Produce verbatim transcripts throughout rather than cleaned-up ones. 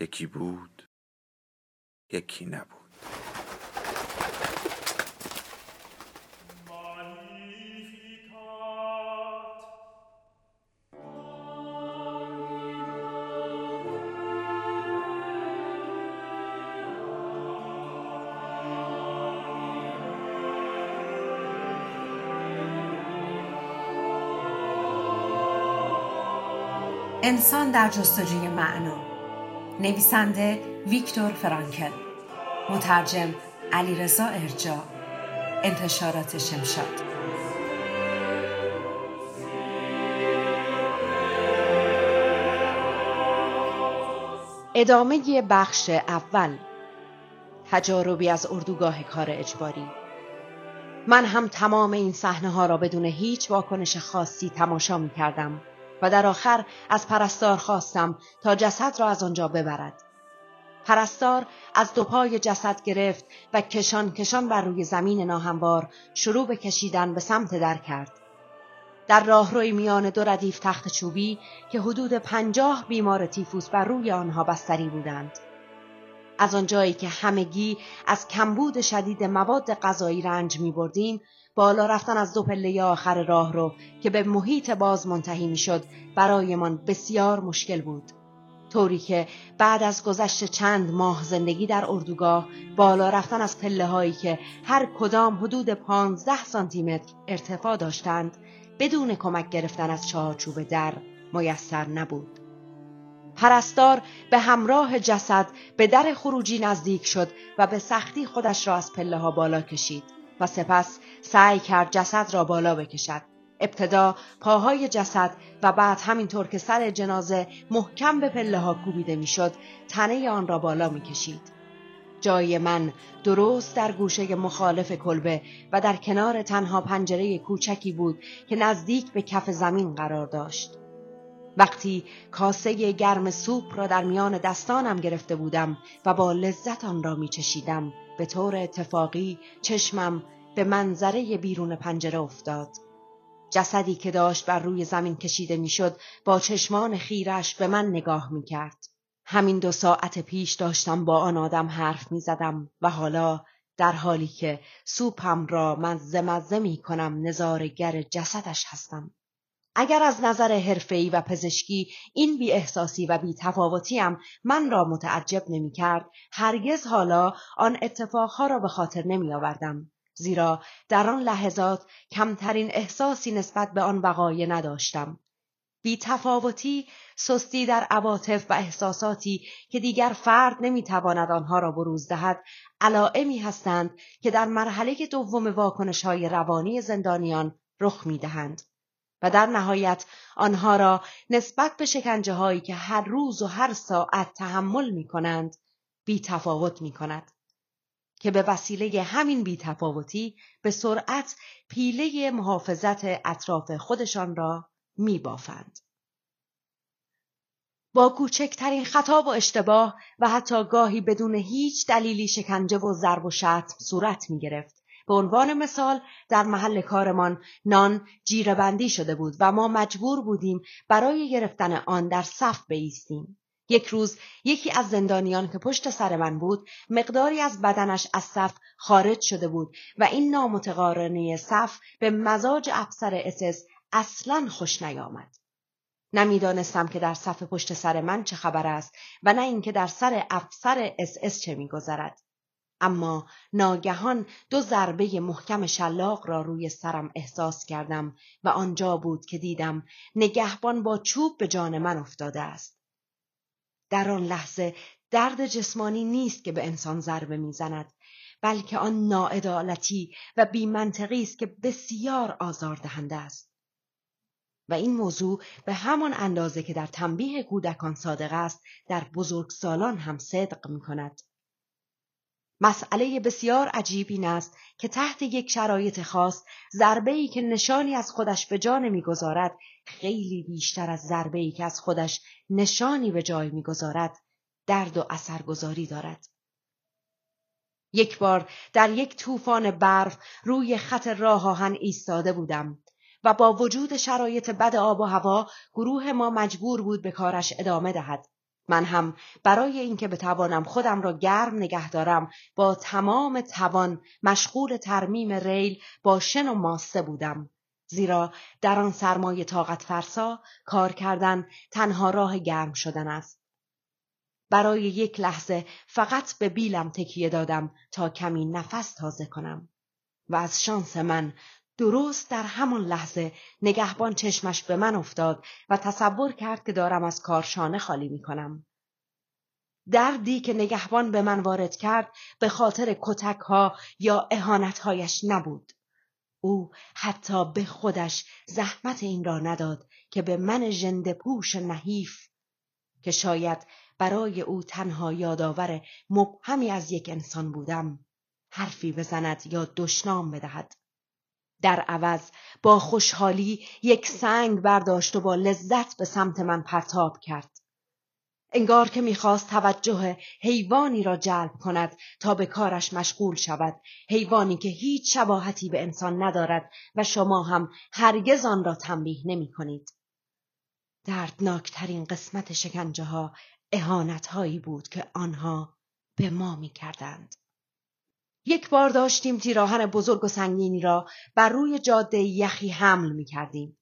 یکی بود، یکی نبود. انسان در جست و جوی معنا، نویسنده ویکتور فرانکل، مترجم علیرضا ارجا، انتشارات شمشاد. ادامه بخش اول، تجاربی از اردوگاه کار اجباری. من هم تمام این صحنه ها را بدون هیچ واکنش خاصی تماشا می کردم و در آخر از پرستار خواستم تا جسد را از آنجا ببرد. پرستار از دو پای جسد گرفت و کشان کشان بر روی زمین ناهموار شروع به کشیدن به سمت در کرد. در راهروی میان دو ردیف تخت چوبی که حدود پنجاه بیمار تیفوس بر روی آنها بستری بودند. از آنجایی که همگی از کمبود شدید مواد غذایی رنج می‌بردیم، بالا رفتن از دو پله آخر راه رو که به محیط باز منتهی می شد برای من بسیار مشکل بود، طوری که بعد از گذشت چند ماه زندگی در اردوگاه، بالا رفتن از پله هایی که هر کدام حدود پانزده سانتی متر ارتفاع داشتند بدون کمک گرفتن از چارچوب در میسر نبود. پرستار به همراه جسد به در خروجی نزدیک شد و به سختی خودش را از پله ها بالا کشید و سپس سعی کرد جسد را بالا بکشد. ابتدا پاهای جسد و بعد همینطور که سر جنازه محکم به پله ها کوبیده می شد، تنه آن را بالا می کشید. جای من درست در گوشه مخالف کلبه و در کنار تنها پنجره کوچکی بود که نزدیک به کف زمین قرار داشت. وقتی کاسه گرم سوپ را در میان دستانم گرفته بودم و با لذت آن را می چشیدم، به طور اتفاقی چشمم به منظره بیرون پنجره افتاد. جسدی که داشت بر روی زمین کشیده میشد با چشمان خیرش به من نگاه میکرد. همین دو ساعت پیش داشتم با آن آدم حرف میزدم و حالا در حالی که سوپم را مزه مزه میکنم نظاره‌گر جسدش هستم. اگر از نظر حرفه‌ای و پزشکی این بی‌احساسی و بی‌تفاوتی‌ام من را متعجب نمی‌کرد، هرگز حالا آن اتفاقها را به خاطر نمی‌آوردم، زیرا در آن لحظات کمترین احساسی نسبت به آن وقایع نداشتم. بی‌تفاوتی، سستی در عواطف و احساساتی که دیگر فرد نمی‌تواند آنها را بروز دهد، علائمی هستند که در مرحله دوم واکنش‌های روانی زندانیان رخ می‌دهند و در نهایت آنها را نسبت به شکنجه هایی که هر روز و هر ساعت تحمل می کنند بی تفاوت می کند، که به وسیله همین بی تفاوتی به سرعت پیله محافظت اطراف خودشان را می بافند. با کوچکترین خطا و اشتباه و حتی گاهی بدون هیچ دلیلی شکنجه و ضرب و شتم صورت می گرفت. به عنوان مثال در محل کارمان نان جیره بندی شده بود و ما مجبور بودیم برای گرفتن آن در صف بایستیم. یک روز یکی از زندانیان که پشت سر من بود مقداری از بدنش از صف خارج شده بود و این نامتقارنی صف به مزاج افسر اس اس اصلاً خوش نیامد. نمیدانستم که در صف پشت سر من چه خبر است و نه اینکه در سر افسر اس اس چه می‌گذرد. اما ناگهان دو ضربه محکم شلاق را روی سرم احساس کردم و آنجا بود که دیدم نگهبان با چوب به جان من افتاده است. در آن لحظه درد جسمانی نیست که به انسان ضربه میزند، بلکه آن ناعدالتی و بی‌منطقی است که بسیار آزاردهنده است. و این موضوع به همان اندازه که در تنبیه کودکان صادق است در بزرگسالان هم صدق می کند. مسئله بسیار عجیب این است که تحت یک شرایط خاص ضربه‌ای که نشانی از خودش به جا نمی‌گذارد خیلی بیشتر از ضربه‌ای که از خودش نشانی به جای می‌گذارد درد و اثرگذاری دارد. یک بار در یک طوفان برف روی خط راه آهن ایستاده بودم و با وجود شرایط بد آب و هوا گروه ما مجبور بود به کارش ادامه دهد. من هم برای اینکه بتوانم خودم را گرم نگه دارم با تمام توان مشغول ترمیم ریل با شن و ماسه بودم، زیرا در آن سرمایه طاقت فرسا کار کردن تنها راه گرم شدن است. برای یک لحظه فقط به بیلم تکیه دادم تا کمی نفس تازه کنم و از شانس من درست در همان لحظه نگهبان چشمش به من افتاد و تصور کرد که دارم از کارشانه خالی می کنم. دردی که نگهبان به من وارد کرد به خاطر کتک ها یا اهانت هایش نبود. او حتی به خودش زحمت این را نداد که به من ژنده‌پوش نحیف که شاید برای او تنها یادآور مبهمی از یک انسان بودم حرفی بزند یا دشنام بدهد. در عوض با خوشحالی یک سنگ برداشت و با لذت به سمت من پرتاب کرد. انگار که می‌خواست توجه حیوانی را جلب کند تا به کارش مشغول شود، حیوانی که هیچ شباهتی به انسان ندارد و شما هم هرگز آن را تنبیه نمی‌کنید. دردناکترین قسمت شکنجه ها اهانت هایی بود که آنها به ما می‌کردند. یک بار داشتیم تیراهن بزرگ و سنگینی را بر روی جاده یخی حمل می کردیم.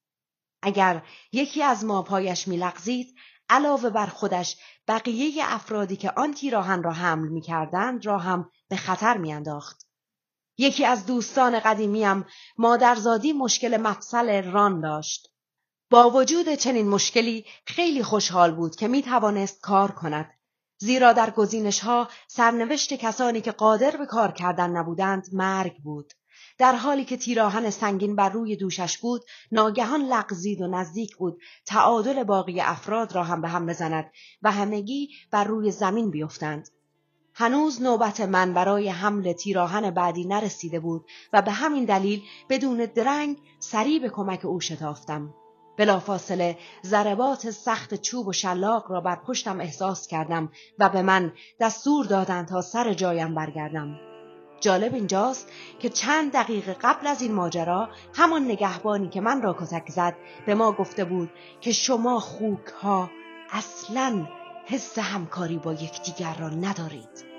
اگر یکی از ما پایش می لغزید، علاوه بر خودش بقیه افرادی که آن تیراهن را حمل می کردند را هم به خطر می انداخت. یکی از دوستان قدیمیم مادرزادی مشکل مفصل ران داشت. با وجود چنین مشکلی خیلی خوشحال بود که می توانست کار کند، زیرا در گزینش‌ها سرنوشت کسانی که قادر به کار کردن نبودند مرگ بود. در حالی که تیراهن سنگین بر روی دوشش بود، ناگهان لغزید و نزدیک بود تعادل باقی افراد را هم به هم بزند و همگی بر روی زمین بیفتند. هنوز نوبت من برای حمل تیراهن بعدی نرسیده بود و به همین دلیل بدون درنگ سریع به کمک او شتافتم. بلافاصله ضربات سخت چوب و شلاق را بر پشتم احساس کردم و به من دستور دادند تا سر جایم برگردم. جالب اینجاست که چند دقیقه قبل از این ماجرا همان نگهبانی که من را کتک زد به ما گفته بود که شما خوک ها اصلاً حس همکاری با یکدیگر را ندارید.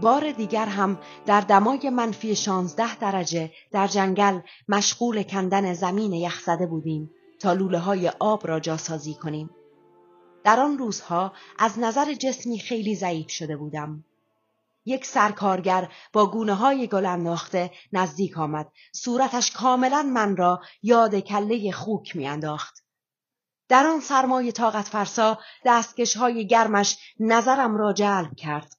بار دیگر هم در دمای منفی شانزده درجه در جنگل مشغول کندن زمین یخزده بودیم تا لوله های آب را جاسازی کنیم. در آن روزها از نظر جسمی خیلی ضعیف شده بودم. یک سرکارگر با گونه های گل انداخته نزدیک آمد. صورتش کاملا من را یاد کله خوک می انداخت. در آن سرمایه طاقت فرسا دستکش های گرمش نظرم را جلب کرد.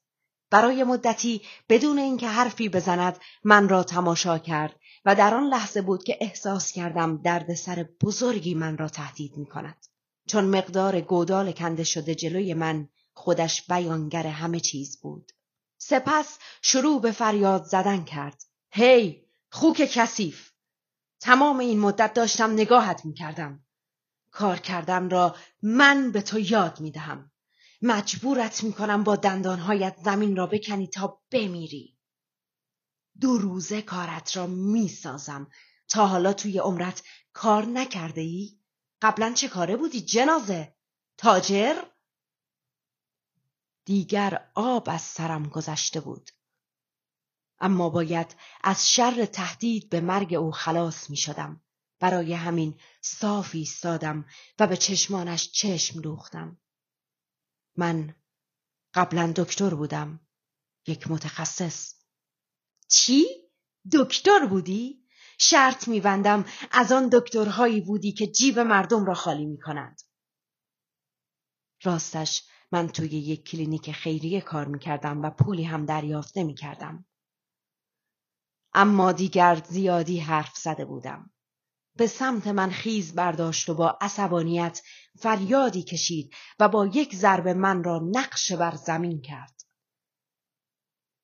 برای مدتی بدون اینکه حرفی بزند من را تماشا کرد و در آن لحظه بود که احساس کردم دردسر بزرگی من را تهدید می کند. چون مقدار گودال کنده شده جلوی من خودش بیانگر همه چیز بود. سپس شروع به فریاد زدن کرد. هی، خوک کثیف! تمام این مدت داشتم نگاهت می کردم. کار کردن را من به تو یاد می دهم. مجبورت میکنم با دندانهایت زمین را بکنی تا بمیری. دو روزه کارت را میسازم. تا حالا توی عمرت کار نکرده ای؟ قبلا چه کاره بودی جنازه؟ تاجر؟ دیگر آب از سرم گذشته بود. اما باید از شر تهدید به مرگ او خلاص میشدم برای همین صاف ایستادم و به چشمانش چشم دوختم. من قبلا دکتر بودم، یک متخصص. چی؟ دکتر بودی؟ شرط می‌بندم از آن دکترهایی بودی که جیب مردم را خالی می‌کنند. راستش من توی یک کلینیک خیریه کار می‌کردم و پولی هم دریافت نمی‌کردم. اما دیگر زیادی حرف زده بودم. به سمت من خیز برداشت و با عصبانیت فریادی کشید و با یک ضربه من را نقش بر زمین کرد.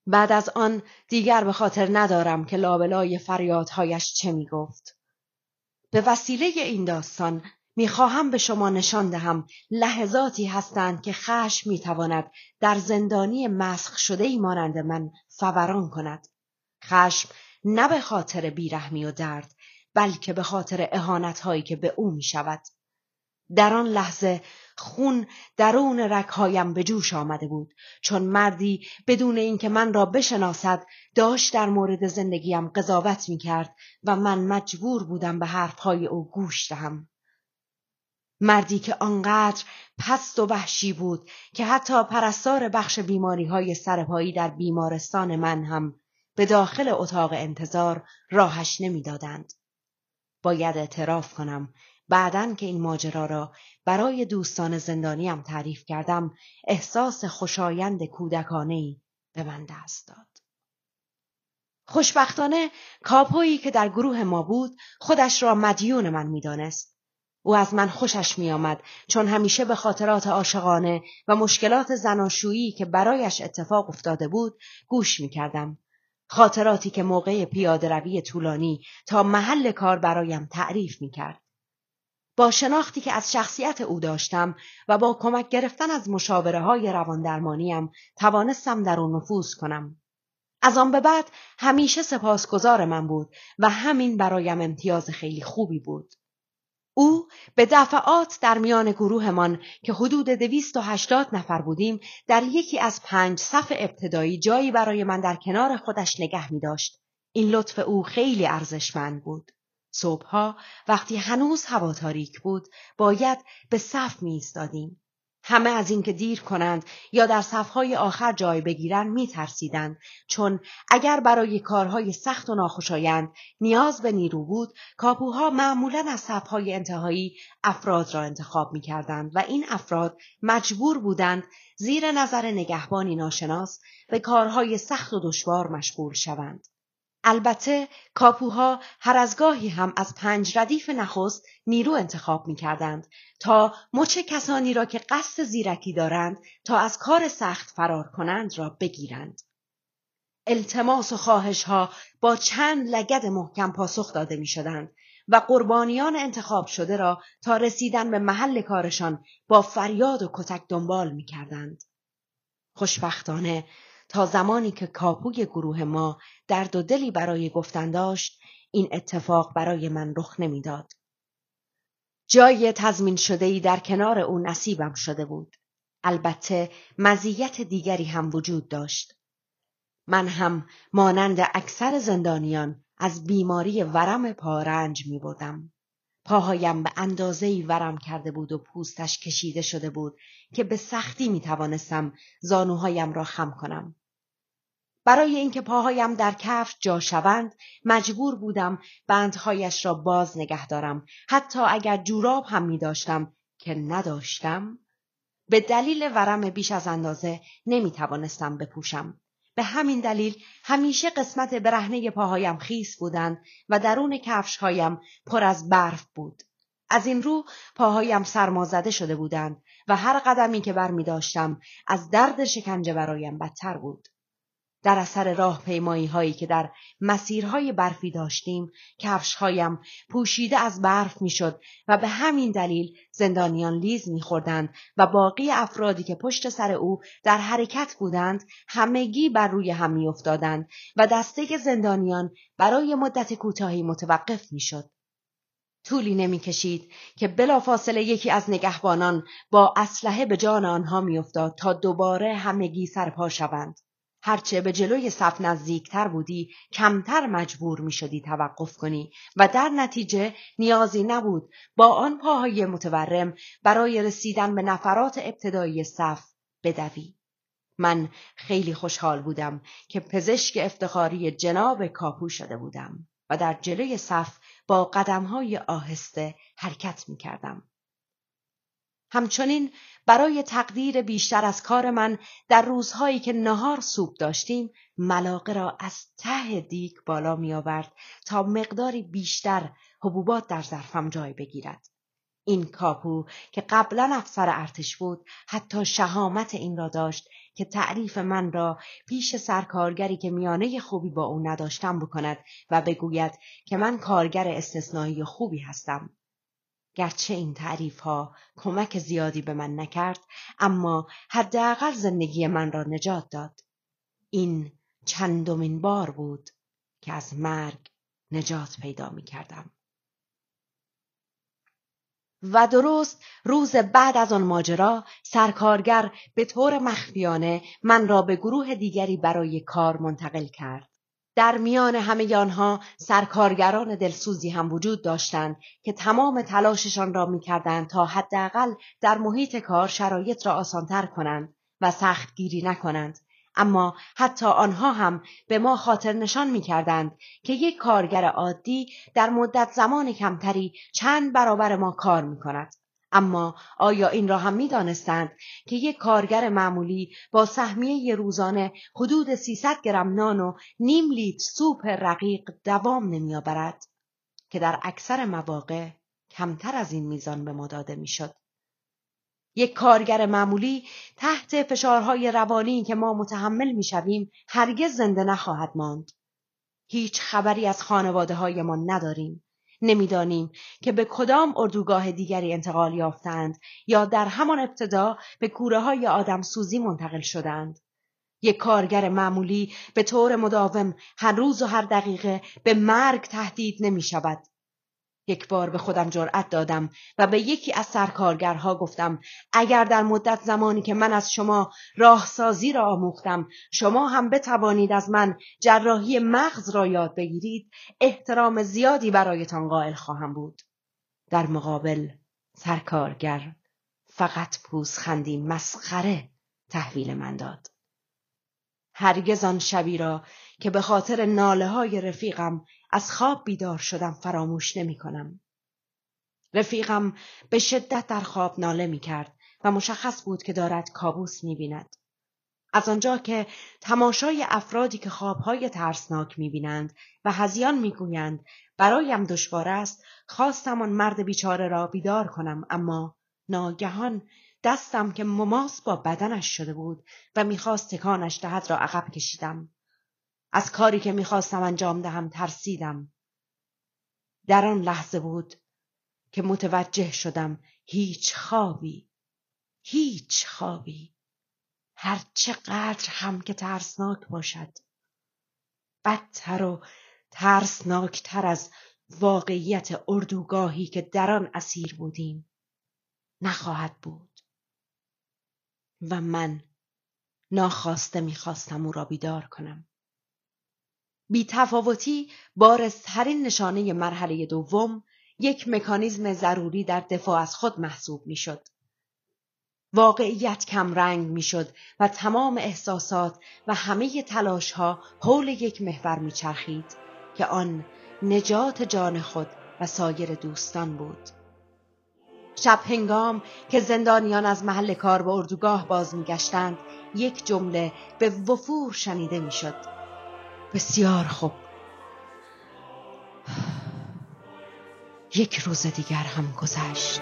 بعد از آن دیگر به خاطر ندارم که لابلای فریادهایش چه می گفت. به وسیله این داستان می خواهم به شما نشان دهم لحظاتی هستند که خشم می تواند در زندانی مسخ شده ای مانند من فوران کند. خشم نه به خاطر بیرحمی و درد، بلکه به خاطر اهانت‌هایی که به او می‌شود. در آن لحظه خون درون رگ‌هایم به جوش آمده بود، چون مردی بدون اینکه من را بشناسد داشت در مورد زندگیم قضاوت می‌کرد و من مجبور بودم به حرف‌های او گوش دهم. مردی که آنقدر پست و وحشی بود که حتی پرستار بخش بیماری‌های سرپایی در بیمارستان من هم به داخل اتاق انتظار راهش نمی‌دادند. باید اعتراف کنم بعداً که این ماجرا را برای دوستان زندانیم تعریف کردم، احساس خوشایند کودکانه‌ای به من دست داد. خوشبختانه کاپویی که در گروه ما بود خودش را مدیون من می‌دانست. او از من خوشش می‌آمد چون همیشه به خاطرات عاشقانه و مشکلات زناشویی که برایش اتفاق افتاده بود گوش می‌کردم. خاطراتی که موقع پیاده‌روی طولانی تا محل کار برایم تعریف می‌کرد. با شناختی که از شخصیت او داشتم و با کمک گرفتن از مشاوره‌های رواندرمانیم توانستم در او نفوذ کنم. از آن به بعد همیشه سپاسگزار من بود و همین برایم امتیاز خیلی خوبی بود. او به دفعات در میان گروهمان که حدود دویست و هشتاد نفر بودیم در یکی از پنج صف ابتدایی جایی برای من در کنار خودش نگه می داشت. این لطف او خیلی ارزشمند بود. صبحها وقتی هنوز هوا تاریک بود باید به صف می ایستادیم. همه از اینکه دیر کنند یا در صفهای آخر جای بگیرند می ترسیدند، چون اگر برای کارهای سخت و ناخوشایند نیاز به نیرو بود، کاپوها معمولاً از صفهای انتهایی افراد را انتخاب می کردند و این افراد مجبور بودند زیر نظر نگهبانی ناشناس به کارهای سخت و دشوار مشغول شوند. البته کاپوها هر از گاهی هم از پنج ردیف نخست نیرو انتخاب می کردند تا مچ کسانی را که قصد زیرکی دارند تا از کار سخت فرار کنند را بگیرند. التماس و خواهش ها با چند لگد محکم پاسخ داده می شدند و قربانیان انتخاب شده را تا رسیدن به محل کارشان با فریاد و کتک دنبال می کردند. خوشبختانه تا زمانی که کاپوی گروه ما درد و دلی برای گفتن داشت، این اتفاق برای من رخ نمیداد. جای تضمین شده‌ای در کنار او نصیبم شده بود. البته مزیت دیگری هم وجود داشت. من هم مانند اکثر زندانیان از بیماری ورم پا رنج می بردم. پاهایم به اندازه‌ای ورم کرده بود و پوستش کشیده شده بود که به سختی می توانستم زانوهایم را خم کنم. برای اینکه پاهایم در کفش جا شوند مجبور بودم بندهایش را باز نگه دارم، حتی اگر جوراب هم می داشتم که نداشتم به دلیل ورم بیش از اندازه نمی توانستم بپوشم. به همین دلیل همیشه قسمت برهنه پاهایم خیس بودند و درون کفشهایم پر از برف بود. از این رو پاهایم سرمازده شده بودند و هر قدمی که بر می داشتم از درد شکنجه برایم بدتر بود. در اثر راه پیمایی هایی که در مسیرهای برفی داشتیم، کفشهایم پوشیده از برف می شد و به همین دلیل زندانیان لیز می خوردند و باقی افرادی که پشت سر او در حرکت بودند همگی بر روی هم می افتادند و دسته زندانیان برای مدت کوتاهی متوقف می شد. طولی نمی کشید که بلافاصله یکی از نگهبانان با اسلحه به جان آنها می افتاد تا دوباره همگی سرپا شوند. هرچه به جلوی صف نزدیکتر بودی کمتر مجبور می شدی توقف کنی و در نتیجه نیازی نبود با آن پاهای متورم برای رسیدن به نفرات ابتدایی صف بدوی. من خیلی خوشحال بودم که پزشک افتخاری جناب کاپو شده بودم و در جلوی صف با قدمهای آهسته حرکت می کردم. همچنین برای تقدیر بیشتر از کار من در روزهایی که نهار سوپ داشتیم ملاقه را از ته دیگ بالا می آورد تا مقداری بیشتر حبوبات در ظرفم جای بگیرد. این کاپو که قبلا افسر ارتش بود حتی شهامت این را داشت که تعریف من را پیش سرکارگری که میانه خوبی با او نداشتم بکند و بگوید که من کارگر استثنایی خوبی هستم. گرچه این تعریف ها کمک زیادی به من نکرد، اما حداقل زندگی من را نجات داد. این چندمین بار بود که از مرگ نجات پیدا می کردم. و درست روز بعد از آن ماجرا سرکارگر به طور مخفیانه من را به گروه دیگری برای کار منتقل کرد. در میان همه آنها سرکارگران دلسوزی هم وجود داشتند که تمام تلاششان را می‌کردند تا حداقل در محیط کار شرایط را آسان‌تر کنند و سختگیری نکنند، اما حتی آنها هم به ما خاطر نشان می‌کردند که یک کارگر عادی در مدت زمان کمتری چند برابر ما کار می‌کند. اما آیا این را هم می دانستند که یک کارگر معمولی با سهمیه روزانه حدود سیصد گرم نان و نیم لیتر سوپ رقیق دوام نمی آورد که در اکثر مواقع کمتر از این میزان به ما داده می شد. یک کارگر معمولی تحت فشارهای روانی که ما متحمل می شویم هرگز زنده نخواهد ماند. هیچ خبری از خانواده های ما نداریم. نمیدانیم که به کدام اردوگاه دیگری انتقال یافتند یا در همان ابتدا به کوره های آدم سوزی منتقل شدند. یک کارگر معمولی به طور مداوم هر روز و هر دقیقه به مرگ تهدید نمی شود. یک بار به خودم جرأت دادم و به یکی از سرکارگرها گفتم اگر در مدت زمانی که من از شما راهسازی را آموختم شما هم بتوانید از من جراحی مغز را یاد بگیرید احترام زیادی برایتان قائل خواهم بود. در مقابل سرکارگر فقط پوزخندی مسخره تحویل من داد. هرگز آن شبی را که به خاطر ناله های رفیقم از خواب بیدار شدم فراموش نمی کنم. رفیقم به شدت در خواب ناله می کرد و مشخص بود که دارد کابوس می بیند. از آنجا که تماشای افرادی که خوابهای ترسناک می بینند و هذیان می گویند برایم دشوار است، خواستم آن مرد بیچاره را بیدار کنم، اما ناگهان دستم که مماس با بدنش شده بود و می خواست تکانش دهد را عقب کشیدم. از کاری که میخواستم انجام دهم ترسیدم. در آن لحظه بود که متوجه شدم هیچ خوابی، هیچ خوابی، هر چقدر هم که ترسناک باشد، بدتر و ترسناکتر از واقعیت اردوگاهی که در آن اسیر بودیم نخواهد بود. و من ناخواسته میخواستم او را بیدار کنم. بی تفاوتی بارزترین نشانه مرحله دوم یک مکانیزم ضروری در دفاع از خود محسوب می شد. واقعیت کم رنگ می شد و تمام احساسات و همه تلاش ها حول یک محور می چرخید که آن نجات جان خود و سایر دوستان بود. شب هنگام که زندانیان از محل کار به اردوگاه باز می گشتند یک جمله به وفور شنیده می شد. بسیار خوب، یک روز دیگر هم گذشت.